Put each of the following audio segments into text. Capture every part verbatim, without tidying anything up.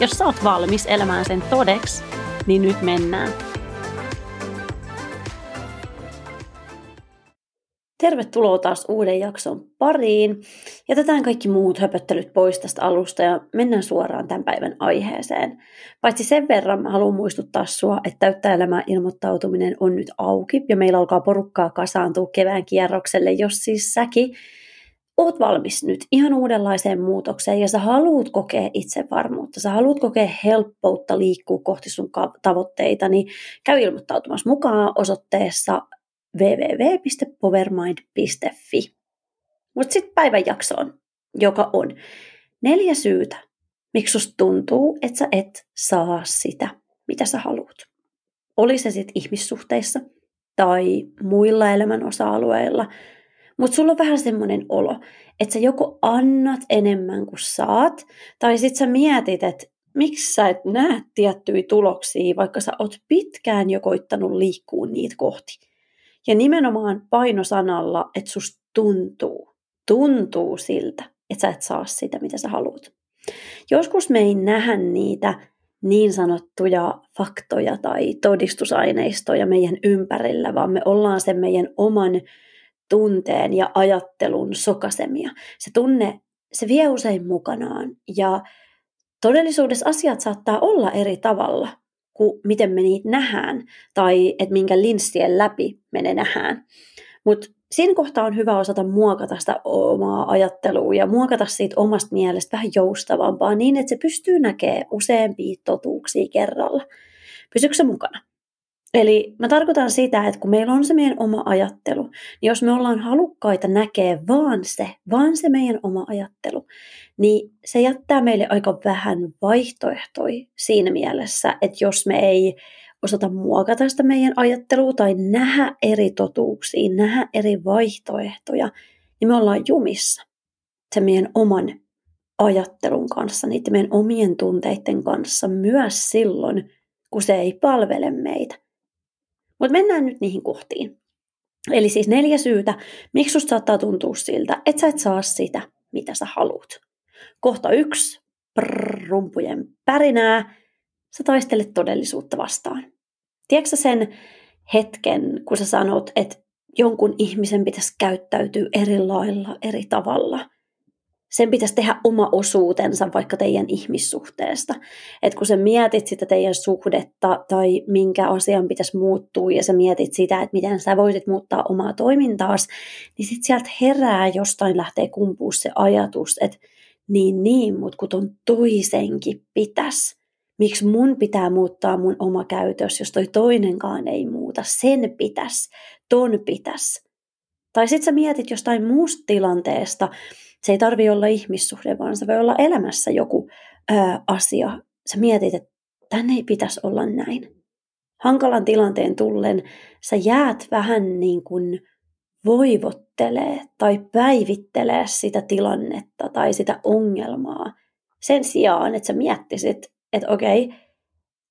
Jos sä oot valmis elämään sen todeksi, niin nyt mennään. Tervetuloa taas uuden jakson pariin. Jätetään kaikki muut höpöttelyt pois tästä alusta ja mennään suoraan tämän päivän aiheeseen. Paitsi sen verran mä haluan muistuttaa sua, että Täyttä Elämää -ilmoittautuminen on nyt auki ja meillä alkaa porukkaa kasaantua kevään kierrokselle, jos siis säkin oot valmis nyt ihan uudenlaiseen muutokseen ja sä haluut kokea itsevarmuutta, sä haluut kokea helppoutta liikkua kohti sun tavoitteita, niin käy ilmoittautumassa mukaan osoitteessa double-u double-u double-u piste powermind piste fi. Mutta sitten päivän jaksoon, joka on neljä syytä, miksi susta tuntuu, että sä et saa sitä, mitä sä haluut. Oli se sitten ihmissuhteissa tai muilla elämän osa-alueilla, mutta sulla on vähän semmoinen olo, että sä joko annat enemmän kuin saat, tai sit sä mietit, että miksi sä et näe tiettyjä tuloksia, vaikka sä oot pitkään jo koittanut liikkua niitä kohti. Ja nimenomaan painosanalla, että susta tuntuu, tuntuu siltä, että sä et saa sitä, mitä sä haluat. Joskus me ei nähdä niitä niin sanottuja faktoja tai todistusaineistoja meidän ympärillä, vaan me ollaan sen meidän oman tunteen ja ajattelun sokasemia. Se tunne, se vie usein mukanaan ja todellisuudessa asiat saattaa olla eri tavalla kuin miten me niitä nähdään tai että minkä linssien läpi me ne nähdään. Mutta siinä kohtaa on hyvä osata muokata sitä omaa ajattelua ja muokata siitä omasta mielestä vähän joustavampaa niin, että se pystyy näkemään useampia totuuksia kerralla. Pysytkö se mukana? Eli mä tarkoitan sitä, että kun meillä on se meidän oma ajattelu, niin jos me ollaan halukkaita näkee vaan se, vaan se meidän oma ajattelu, niin se jättää meille aika vähän vaihtoehtoja siinä mielessä, että jos me ei osata muokata sitä meidän ajattelua tai nähdä eri totuuksia, nähdä eri vaihtoehtoja, niin me ollaan jumissa sen meidän oman ajattelun kanssa, niiden meidän omien tunteiden kanssa myös silloin, kun se ei palvele meitä. Mutta mennään nyt niihin kohtiin. Eli siis neljä syytä, miksi susta saattaa tuntua siltä, että sä et saa sitä, mitä sä haluut. Kohta yksi, prrr, rumpujen pärinää, sä taistelet todellisuutta vastaan. Tiedätkö sä sen hetken, kun sä sanot, että jonkun ihmisen pitäisi käyttäytyä eri lailla, eri tavalla? Sen pitäisi tehdä oma osuutensa vaikka teidän ihmissuhteesta. Että kun sä mietit sitä teidän suhdetta tai minkä asian pitäisi muuttua ja sä mietit sitä, että miten sä voisit muuttaa omaa toimintaasi, niin sit sieltä herää jostain lähtee kumpuu se ajatus, että niin niin, mutta kun ton toisenkin pitäisi. Miksi mun pitää muuttaa mun oma käytös, jos toi toinenkaan ei muuta? Sen pitäisi, ton pitäisi. Tai sit sä mietit jostain muusta tilanteesta. Se ei tarvitse olla ihmissuhde, vaan se voi olla elämässä joku ö, asia. Sä mietit, että tän ei pitäisi olla näin. Hankalan tilanteen tullen sä jäät vähän niin kuin voivottelee tai päivittelee sitä tilannetta tai sitä ongelmaa. Sen sijaan, että sä miettisit, että okei,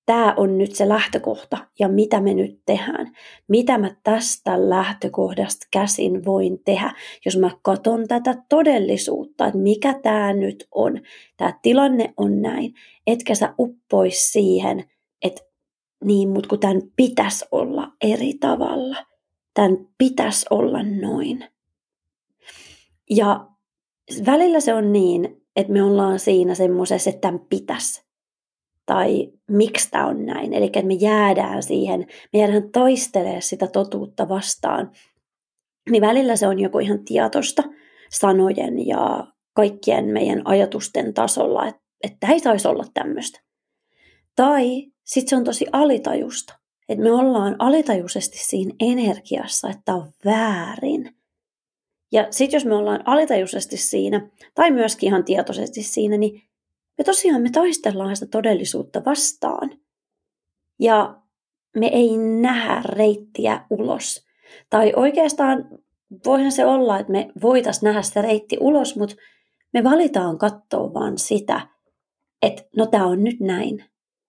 tää on nyt se lähtökohta ja mitä me nyt tehdään. Mitä mä tästä lähtökohdasta käsin voin tehdä, jos mä katson tätä todellisuutta, että mikä tää nyt on. Tää tilanne on näin, etkä sä uppois siihen, että niin, mut kun tän pitäisi olla eri tavalla. Tän pitäisi olla noin. Ja välillä se on niin, että me ollaan siinä semmoisessa, että tän pitäisi. Tai miksi tämä on näin, eli että me jäädään siihen, me jäädään taistelemaan sitä totuutta vastaan, niin välillä se on joku ihan tietoista sanojen ja kaikkien meidän ajatusten tasolla, että, että ei saisi olla tämmöistä. Tai sitten se on tosi alitajusta, että me ollaan alitajuisesti siinä energiassa, että on väärin. Ja sitten jos me ollaan alitajuisesti siinä, tai myöskin ihan tietoisesti siinä, niin ja tosiaan me taistellaan sitä todellisuutta vastaan. ja me ei nähdä reittiä ulos. Tai oikeastaan voihan se olla, että me voitaisiin nähdä sitä reitti ulos, mutta me valitaan katsoa vaan sitä, että no tää on nyt näin.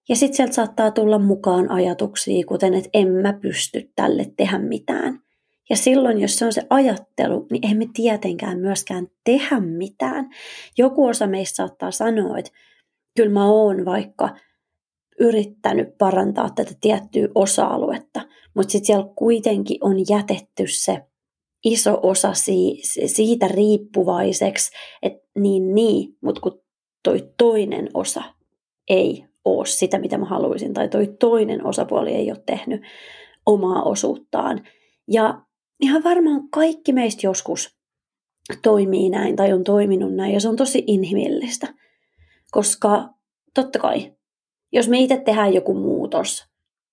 Ja sitten sieltä saattaa tulla mukaan ajatuksia, kuten että en mä pysty tälle tehdä mitään. Ja silloin, jos se on se ajattelu, niin emme tietenkään myöskään tehdä mitään. Joku osa meistä saattaa sanoa, että kyllä mä oon vaikka yrittänyt parantaa tätä tiettyä osa-aluetta, mutta sitten siellä kuitenkin on jätetty se iso osa siitä riippuvaiseksi, että niin niin, mutta kun toi toinen osa ei ole sitä, mitä mä haluaisin, tai toi toinen osapuoli ei ole tehnyt omaa osuuttaan. Ja ihan varmaan kaikki meistä joskus toimii näin tai on toiminut näin, ja se on tosi inhimillistä, koska totta kai, jos me itse tehdään joku muutos,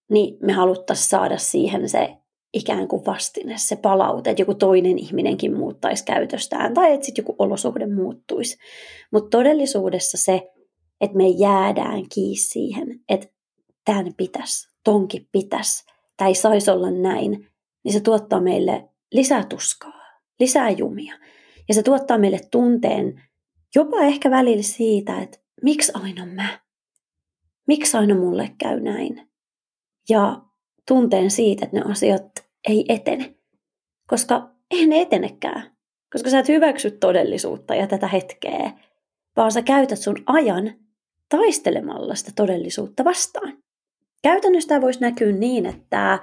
niin me haluttaisiin saada siihen se ikään kuin vastine, se palaute, että joku toinen ihminenkin muuttaisi käytöstään tai että sitten joku olosuhde muuttuisi. Mutta todellisuudessa se, että me jäädään kiinni siihen, että tämän pitäisi, tonkin pitäisi, tai ei saisi olla näin, niin se tuottaa meille lisää tuskaa, lisää jumia. Ja se tuottaa meille tunteen jopa ehkä välillä siitä, että miksi aina mä? Miksi aina mulle käy näin? Ja tunteen siitä, että ne asiat ei etene. Koska eihän ne etenekään. Koska sä et hyväksy todellisuutta ja tätä hetkeä, vaan sä käytät sun ajan taistelemalla sitä todellisuutta vastaan. Käytännössä tämä voisi näkyä niin, että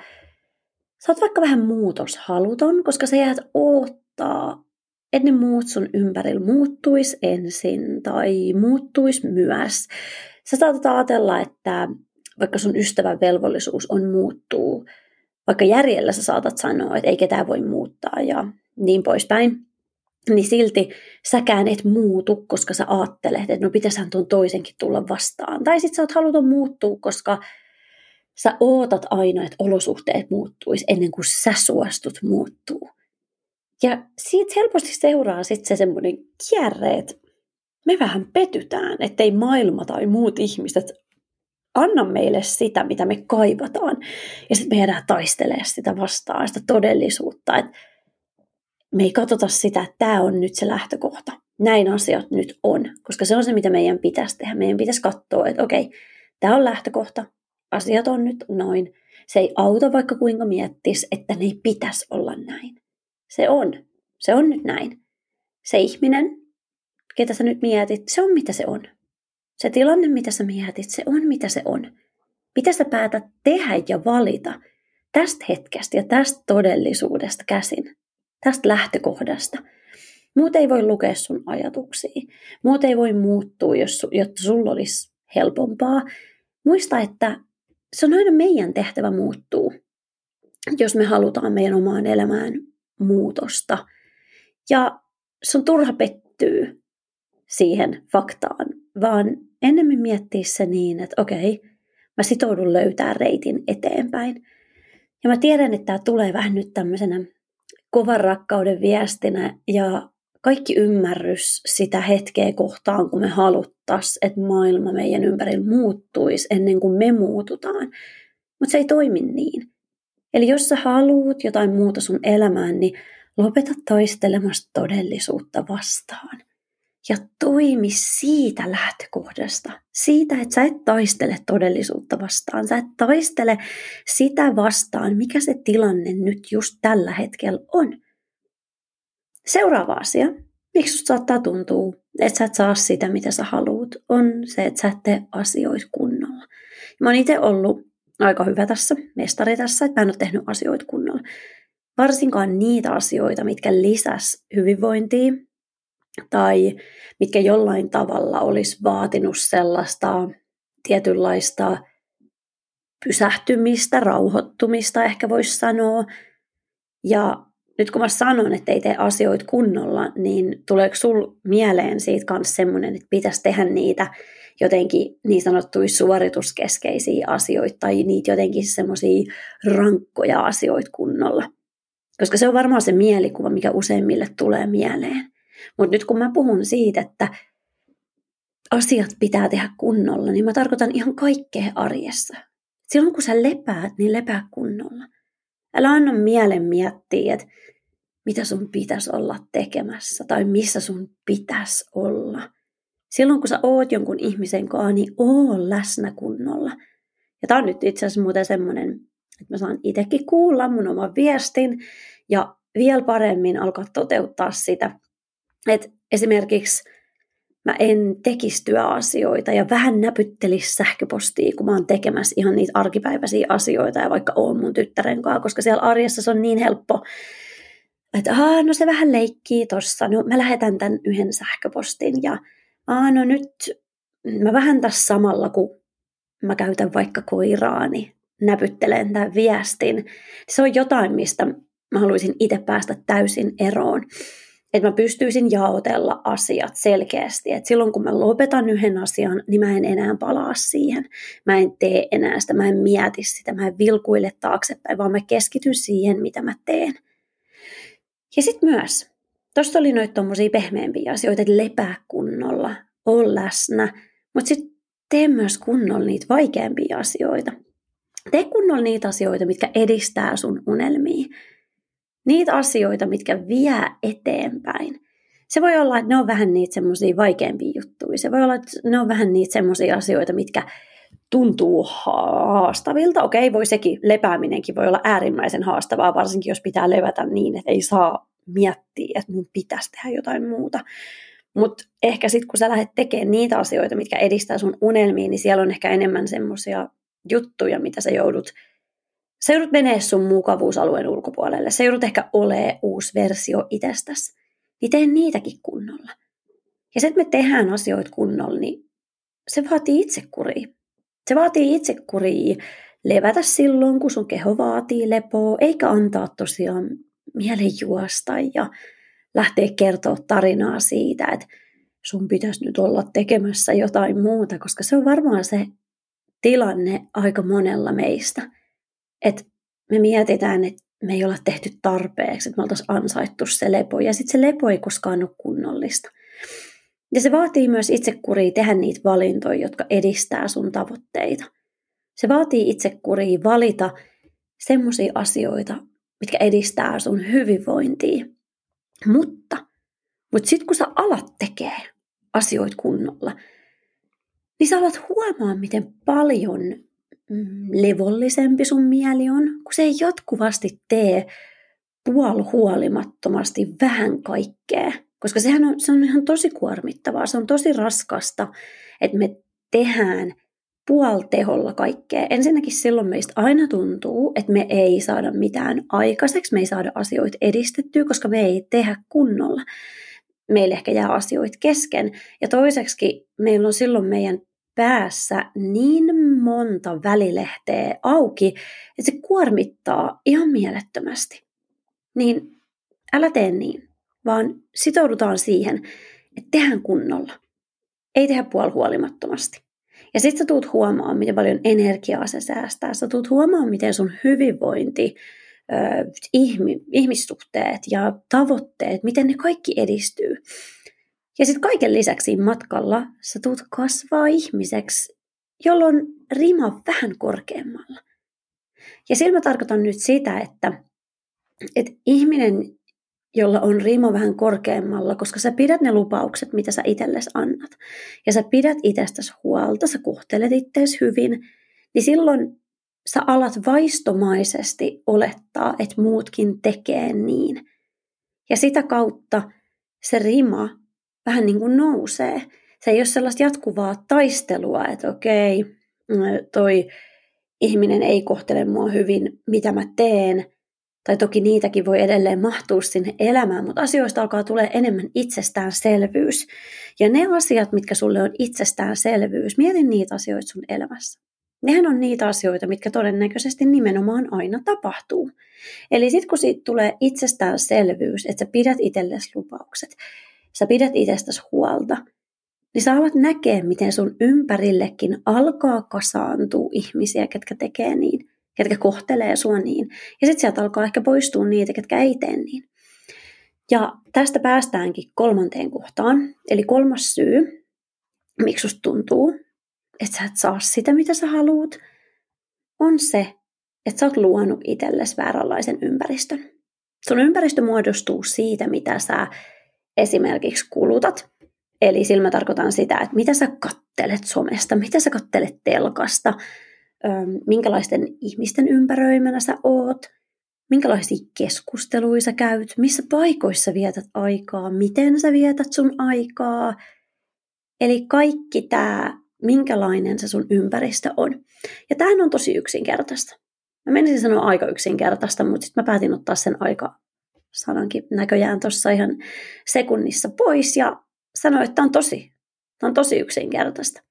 sä oot vaikka vähän muutoshaluton, koska sä jäät odottaa, että ne muut sun ympärillä muuttuisi ensin tai muuttuisi myös. Sä saatat ajatella, että vaikka sun ystävän velvollisuus on muuttuu, vaikka järjellä sä saatat sanoa, että ei ketään voi muuttaa ja niin poispäin, niin silti säkään et muutu, koska sä ajattelet, että no pitäisihän tuon toisenkin tulla vastaan. Tai sit sä oot haluton muuttua, koska sä ootat aina, että olosuhteet muuttuisi ennen kuin sä suostut muuttuu. Ja siitä helposti seuraa sitten se semmoinen kierre, että me vähän petytään, ettei maailma tai muut ihmiset anna meille sitä, mitä me kaivataan. Ja sitten me jäädään taistelemaan sitä vastaan, sitä todellisuutta. Et me ei katsota sitä, että tämä on nyt se lähtökohta. Näin asiat nyt on, koska se on se, mitä meidän pitäisi tehdä. Meidän pitäisi katsoa, että okei, tämä on lähtökohta. Asiat on nyt noin. Se ei auta vaikka kuinka miettisi, että ne ei pitäisi olla näin. Se on. Se on nyt näin. Se ihminen, ketä sä nyt mietit, se on mitä se on. Se tilanne, mitä sä mietit, se on mitä se on. Mitä sä päätät tehdä ja valita tästä hetkestä ja tästä todellisuudesta käsin. Tästä lähtökohdasta. Muut ei voi lukea sun ajatuksia. Muut ei voi muuttua, jos, jotta sulla olisi helpompaa. Muista, että se on aina meidän tehtävä muuttuu, jos me halutaan meidän omaan elämään muutosta. Ja se on turha pettyä siihen faktaan, vaan ennemmin miettiä se niin, että okei, mä sitoudun löytää reitin eteenpäin. Ja mä tiedän, että tämä tulee vähän nyt tämmöisenä kovan rakkauden viestinä ja kaikki ymmärrys sitä hetkeä kohtaan, kun me haluttaisiin, että maailma meidän ympärillä muuttuisi ennen kuin me muututaan. Mutta se ei toimi niin. Eli jos sä haluut jotain muuta sun elämään, niin lopeta taistelemasta todellisuutta vastaan. Ja toimi siitä lähtökohdasta. Siitä, että sä et taistele todellisuutta vastaan. Sä et taistele sitä vastaan, mikä se tilanne nyt just tällä hetkellä on. Seuraava asia, miksi susta saattaa tuntua, että sä et saa sitä, mitä sä haluut, on se, että sä et tee asioita kunnolla. Mä oon itse ollut aika hyvä tässä, mestari tässä, että mä en ole tehnyt asioita kunnolla. Varsinkaan niitä asioita, mitkä lisäs hyvinvointia tai mitkä jollain tavalla olisi vaatinut sellaista tietynlaista pysähtymistä, rauhoittumista ehkä voisi sanoa. Ja nyt kun mä sanon, että ei tee asioita kunnolla, niin tuleeko sul mieleen siitä kanssa semmoinen, että pitäisi tehdä niitä jotenkin niin sanottuja suorituskeskeisiä asioita tai niitä jotenkin semmoisia rankkoja asioita kunnolla? Koska se on varmaan se mielikuva, mikä useimmille tulee mieleen. Mutta nyt kun mä puhun siitä, että asiat pitää tehdä kunnolla, niin mä tarkoitan ihan kaikkea arjessa. Silloin kun sä lepäät, niin lepää kunnolla. Älä anna mielen miettiä, että mitä sun pitäisi olla tekemässä tai missä sun pitäisi olla. Silloin kun sä oot jonkun ihmisen kanssa, niin oo läsnä kunnolla. Ja tää on nyt itse asiassa muuten semmoinen, että mä saan itsekin kuulla mun oman viestin ja vielä paremmin alkaa toteuttaa sitä. Että esimerkiksi mä en tekisi työasioita ja vähän näpyttelisi sähköpostia, kun mä oon tekemässä ihan niitä arkipäiväisiä asioita ja vaikka oon mun tyttären kanssa, koska siellä arjessa se on niin helppo, että aah, no se vähän leikkii tossa, no mä lähetän tämän yhden sähköpostin ja aah, no nyt mä vähän tässä samalla, kun mä käytän vaikka koiraani, näpyttelen tämän viestin. Se on jotain, mistä mä haluaisin itse päästä täysin eroon. Että mä pystyisin jaotella asiat selkeästi. Että silloin kun mä lopetan yhden asian, niin mä en enää palaa siihen. Mä en tee enää sitä, mä en mieti sitä, mä en vilkuile taaksepäin, vaan mä keskityn siihen, mitä mä teen. Ja sitten myös, tuossa oli noita tommosia pehmeämpiä asioita, että lepää kunnolla, ole läsnä, mutta sitten tee myös kunnolla niitä vaikeampia asioita. Tee kunnolla niitä asioita, mitkä edistää sun unelmia. Niitä asioita, mitkä vie eteenpäin. Se voi olla, että ne on vähän niitä semmoisia vaikeampia juttuja. Se voi olla, että ne on vähän niitä semmoisia asioita, mitkä tuntuu haastavilta. Okei, voi sekin, lepääminenkin voi olla äärimmäisen haastavaa, varsinkin jos pitää levätä niin, että ei saa miettiä, että mun pitäisi tehdä jotain muuta. Mutta ehkä sitten, kun sä lähdet tekemään niitä asioita, mitkä edistää sun unelmiin, niin siellä on ehkä enemmän semmoisia juttuja, mitä sä joudut Sä joudut menee sun mukavuusalueen ulkopuolelle. Sä joudut ehkä olemaan uusi versio itsestäsi. Niin tee niitäkin kunnolla. Ja se, että me tehdään asioita kunnolla, niin se vaatii itsekuria. Se vaatii itsekuria levätä silloin, kun sun keho vaatii lepoa, eikä antaa tosiaan mielen juosta ja lähteä kertoa tarinaa siitä, että sun pitäisi nyt olla tekemässä jotain muuta, koska se on varmaan se tilanne aika monella meistä. Että me mietitään, että me ei olla tehty tarpeeksi, että me oltaisiin ansaittu se lepo. Ja sitten se lepo ei koskaan ole kunnollista. Ja se vaatii myös itsekuria tehdä niitä valintoja, jotka edistää sun tavoitteita. Se vaatii itsekuria valita semmoisia asioita, mitkä edistää sun hyvinvointia. Mutta, mutta sitten kun sä alat tekemään asioita kunnolla, niin sä alat huomaa, miten paljon levollisempi sun mieli on, kun se ei jatkuvasti tee puolihuolimattomasti vähän kaikkea. Koska sehän on, se on ihan tosi kuormittavaa, se on tosi raskasta, että me tehdään puolteholla kaikkea. Ensinnäkin silloin meistä aina tuntuu, että me ei saada mitään aikaiseksi, me ei saada asioita edistettyä, koska me ei tehdä kunnolla. Meillä ehkä jää asioita kesken. Ja toiseksi meillä on silloin meidän päässä niin monta välilehteä auki, että se kuormittaa ihan mielettömästi. Niin älä tee niin, vaan sitoudutaan siihen, että tehdään kunnolla. Ei tehdä puolihuolimattomasti. Ja sit sä tuut huomaamaan, miten paljon energiaa se säästää. Sä tuut huomaamaan, miten sun hyvinvointi, ihmissuhteet ja tavoitteet, miten ne kaikki edistyy. Ja sitten kaiken lisäksi matkalla sä tuut kasvaa ihmiseksi, jolloin rima vähän korkeammalla. Ja sillä mä tarkoitan nyt sitä, että, että ihminen, jolla on rima vähän korkeammalla, koska sä pidät ne lupaukset, mitä sä itsellesi annat, ja sä pidät itsestäsi huolta, sä kohtelet itseäsi hyvin, niin silloin sä alat vaistomaisesti olettaa, että muutkin tekee niin. Ja sitä kautta se rima vähän niin kuin nousee. Se ei ole sellaista jatkuvaa taistelua, että okei, toi ihminen ei kohtele mua hyvin, mitä mä teen. Tai toki niitäkin voi edelleen mahtua sinne elämään, mutta asioista alkaa tulee enemmän itsestäänselvyys. Ja ne asiat, mitkä sulle on itsestäänselvyys, mieti niitä asioita sun elämässä. Nehän on niitä asioita, mitkä todennäköisesti nimenomaan aina tapahtuu. Eli sitten kun siitä tulee itsestäänselvyys, että sä pidät itsellesi lupaukset, sä pidät itsestäsi huolta, niin sä alat näkee, miten sun ympärillekin alkaa kasaantua ihmisiä, ketkä tekee niin, ketkä kohtelee sua niin. Ja sit sieltä alkaa ehkä poistua niitä, ketkä ei tee niin. Ja tästä päästäänkin kolmanteen kohtaan. Eli kolmas syy, miksi susta tuntuu, että sä et saa sitä, mitä sä haluut, on se, että sä oot luonut itsellesi vääränlaisen ympäristön. Sun ympäristö muodostuu siitä, mitä sä esimerkiksi kulutat. Eli sillä mä tarkoitan sitä, että mitä sä kattelet somesta, mitä sä kattelet telkasta, minkälaisten ihmisten ympäröimänä sä oot, minkälaisia keskusteluja sä käyt, missä paikoissa vietät aikaa, miten sä vietät sun aikaa. Eli kaikki tämä, minkälainen se sun ympäristö on. Ja tämähän on tosi yksinkertaista. Mä menisin sanoa aika yksinkertaista, mutta sitten mä päätin ottaa sen aika sanankin näköjään tuossa ihan sekunnissa pois ja sanoa, että tämä on tosi. Tämä on tosi yksinkertaista.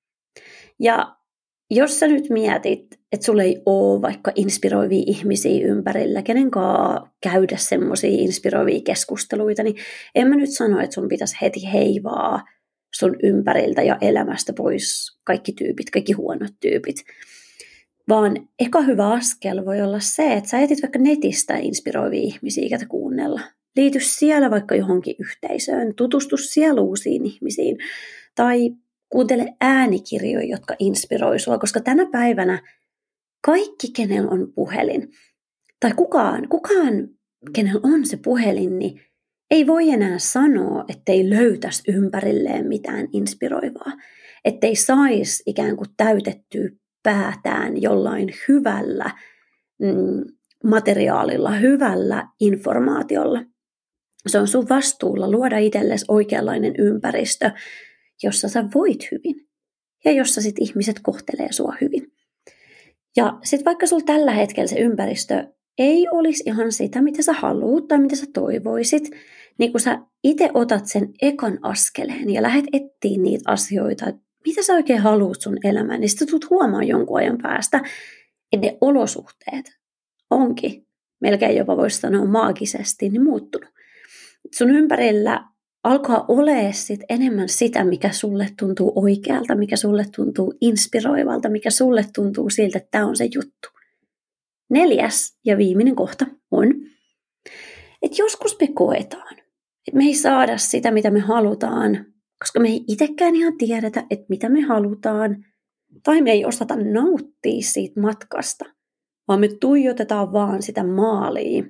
Ja jos sä nyt mietit, että sulla ei ole vaikka inspiroivia ihmisiä ympärillä, kenenkaan käydä semmoisia inspiroivia keskusteluita, niin en mä nyt sano, että sun pitäisi heti heivaa sun ympäriltä ja elämästä pois kaikki tyypit, kaikki huonot tyypit. Vaan eka hyvä askel voi olla se, että sä etit vaikka netistä inspiroivia ihmisiä, ketä kuunnella. Liity siellä vaikka johonkin yhteisöön, tutustu siellä uusiin ihmisiin tai kuuntele äänikirjoja, jotka inspiroi sua, koska tänä päivänä kaikki, kenellä on puhelin tai kukaan, kukaan kenellä on se puhelin, niin ei voi enää sanoa, ettei löytäisi ympärilleen mitään inspiroivaa, ettei saisi ikään kuin täytettyä päätään jollain hyvällä mm, materiaalilla, hyvällä informaatiolla. Se on sun vastuulla luoda itsellesi oikeanlainen ympäristö, jossa sä voit hyvin ja jossa sit ihmiset kohtelee sua hyvin. Ja sit vaikka sulla tällä hetkellä se ympäristö ei olisi ihan sitä, mitä sä haluut tai mitä sä toivoisit, niin kun sä itse otat sen ekan askeleen ja lähdet etsiä niitä asioita, mitä sä oikein haluut sun elämään, niin sitten tulet huomaan jonkun ajan päästä, että ne olosuhteet onkin, melkein jopa voisi sanoa maagisesti, niin muuttunut. Sun ympärillä alkaa olemaan sit enemmän sitä, mikä sulle tuntuu oikealta, mikä sulle tuntuu inspiroivalta, mikä sulle tuntuu siltä, että tämä on se juttu. Neljäs ja viimeinen kohta on, että joskus me koetaan, että me ei saada sitä, mitä me halutaan, koska me ei itsekään ihan tiedetä, että mitä me halutaan, tai me ei osata nauttia siitä matkasta, vaan me tuijotetaan vaan sitä maalia,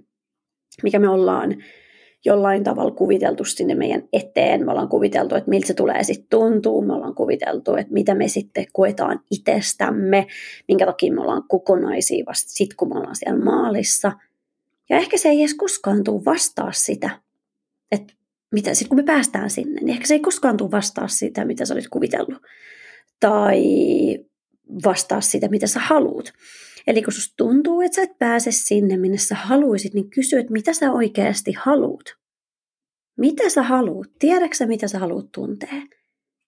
mikä me ollaan jollain tavalla kuviteltu sinne meidän eteen. Me ollaan kuviteltu, että miltä se tulee sitten tuntuu. Me ollaan kuviteltu, että mitä me sitten koetaan itsestämme, minkä takia me ollaan kokonaisia vasta sitten, kun me ollaan siellä maalissa. Ja ehkä se ei edes koskaan tule vastaa sitä, että mitä sitten kun me päästään sinne, niin ehkä se ei koskaan tule vastaa sitä, mitä sä olit kuvitellut. Tai vastaa sitä, mitä sä haluut. Eli kun susta tuntuu, että sä et pääse sinne, minne sä haluisit, niin kysy, että mitä sä oikeasti haluut. Mitä sä haluut? Tiedätkö sä, mitä sä haluut tuntea?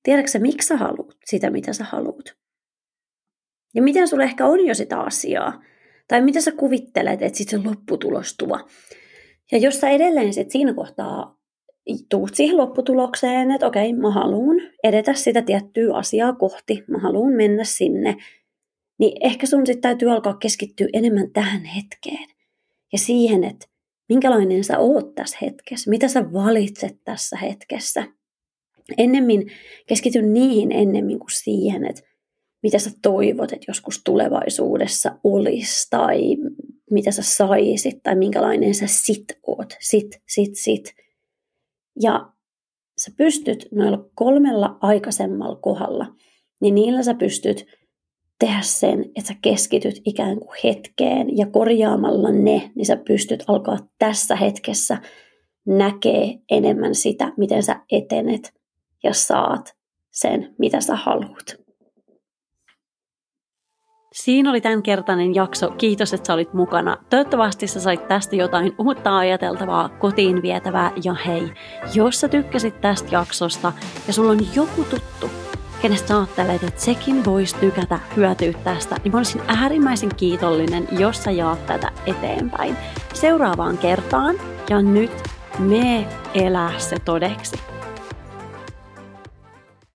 Tiedätkö sä, miksi sä haluut sitä, mitä sä haluut? Ja miten sulla ehkä on jo sitä asiaa? Tai mitä sä kuvittelet, että sit se lopputulos tuo? Ja jos sä edelleen sit siinä kohtaa tuut siihen lopputulokseen, että okei, mä haluun edetä sitä tiettyä asiaa kohti, mä haluun mennä sinne, niin ehkä sun sitten täytyy alkaa keskittyä enemmän tähän hetkeen ja siihen, että minkälainen sä oot tässä hetkessä, mitä sä valitset tässä hetkessä. Ennemmin keskity niihin ennemmin kuin siihen, että mitä sä toivot, että joskus tulevaisuudessa olisi tai mitä sä saisit tai minkälainen sä sit oot, sit, sit, sit. Ja sä pystyt noilla kolmella aikaisemmalla kohdalla, niin niillä sä pystyt tehdä sen, että sä keskityt ikään kuin hetkeen ja korjaamalla ne, niin sä pystyt alkaa tässä hetkessä näkee enemmän sitä, miten sä etenet ja saat sen, mitä sä haluat. Siinä oli tämänkertainen jakso. Kiitos, että sä olit mukana. Toivottavasti sä sait tästä jotain uutta ajateltavaa, kotiin vietävää ja hei, jos sä tykkäsit tästä jaksosta ja sulla on joku tuttu, kenestä sä ajattelet, että sekin voisi tykätä, hyötyä tästä, niin mä olisin äärimmäisen kiitollinen, jos sä jaat tätä eteenpäin. Seuraavaan kertaan ja nyt me elää se todeksi.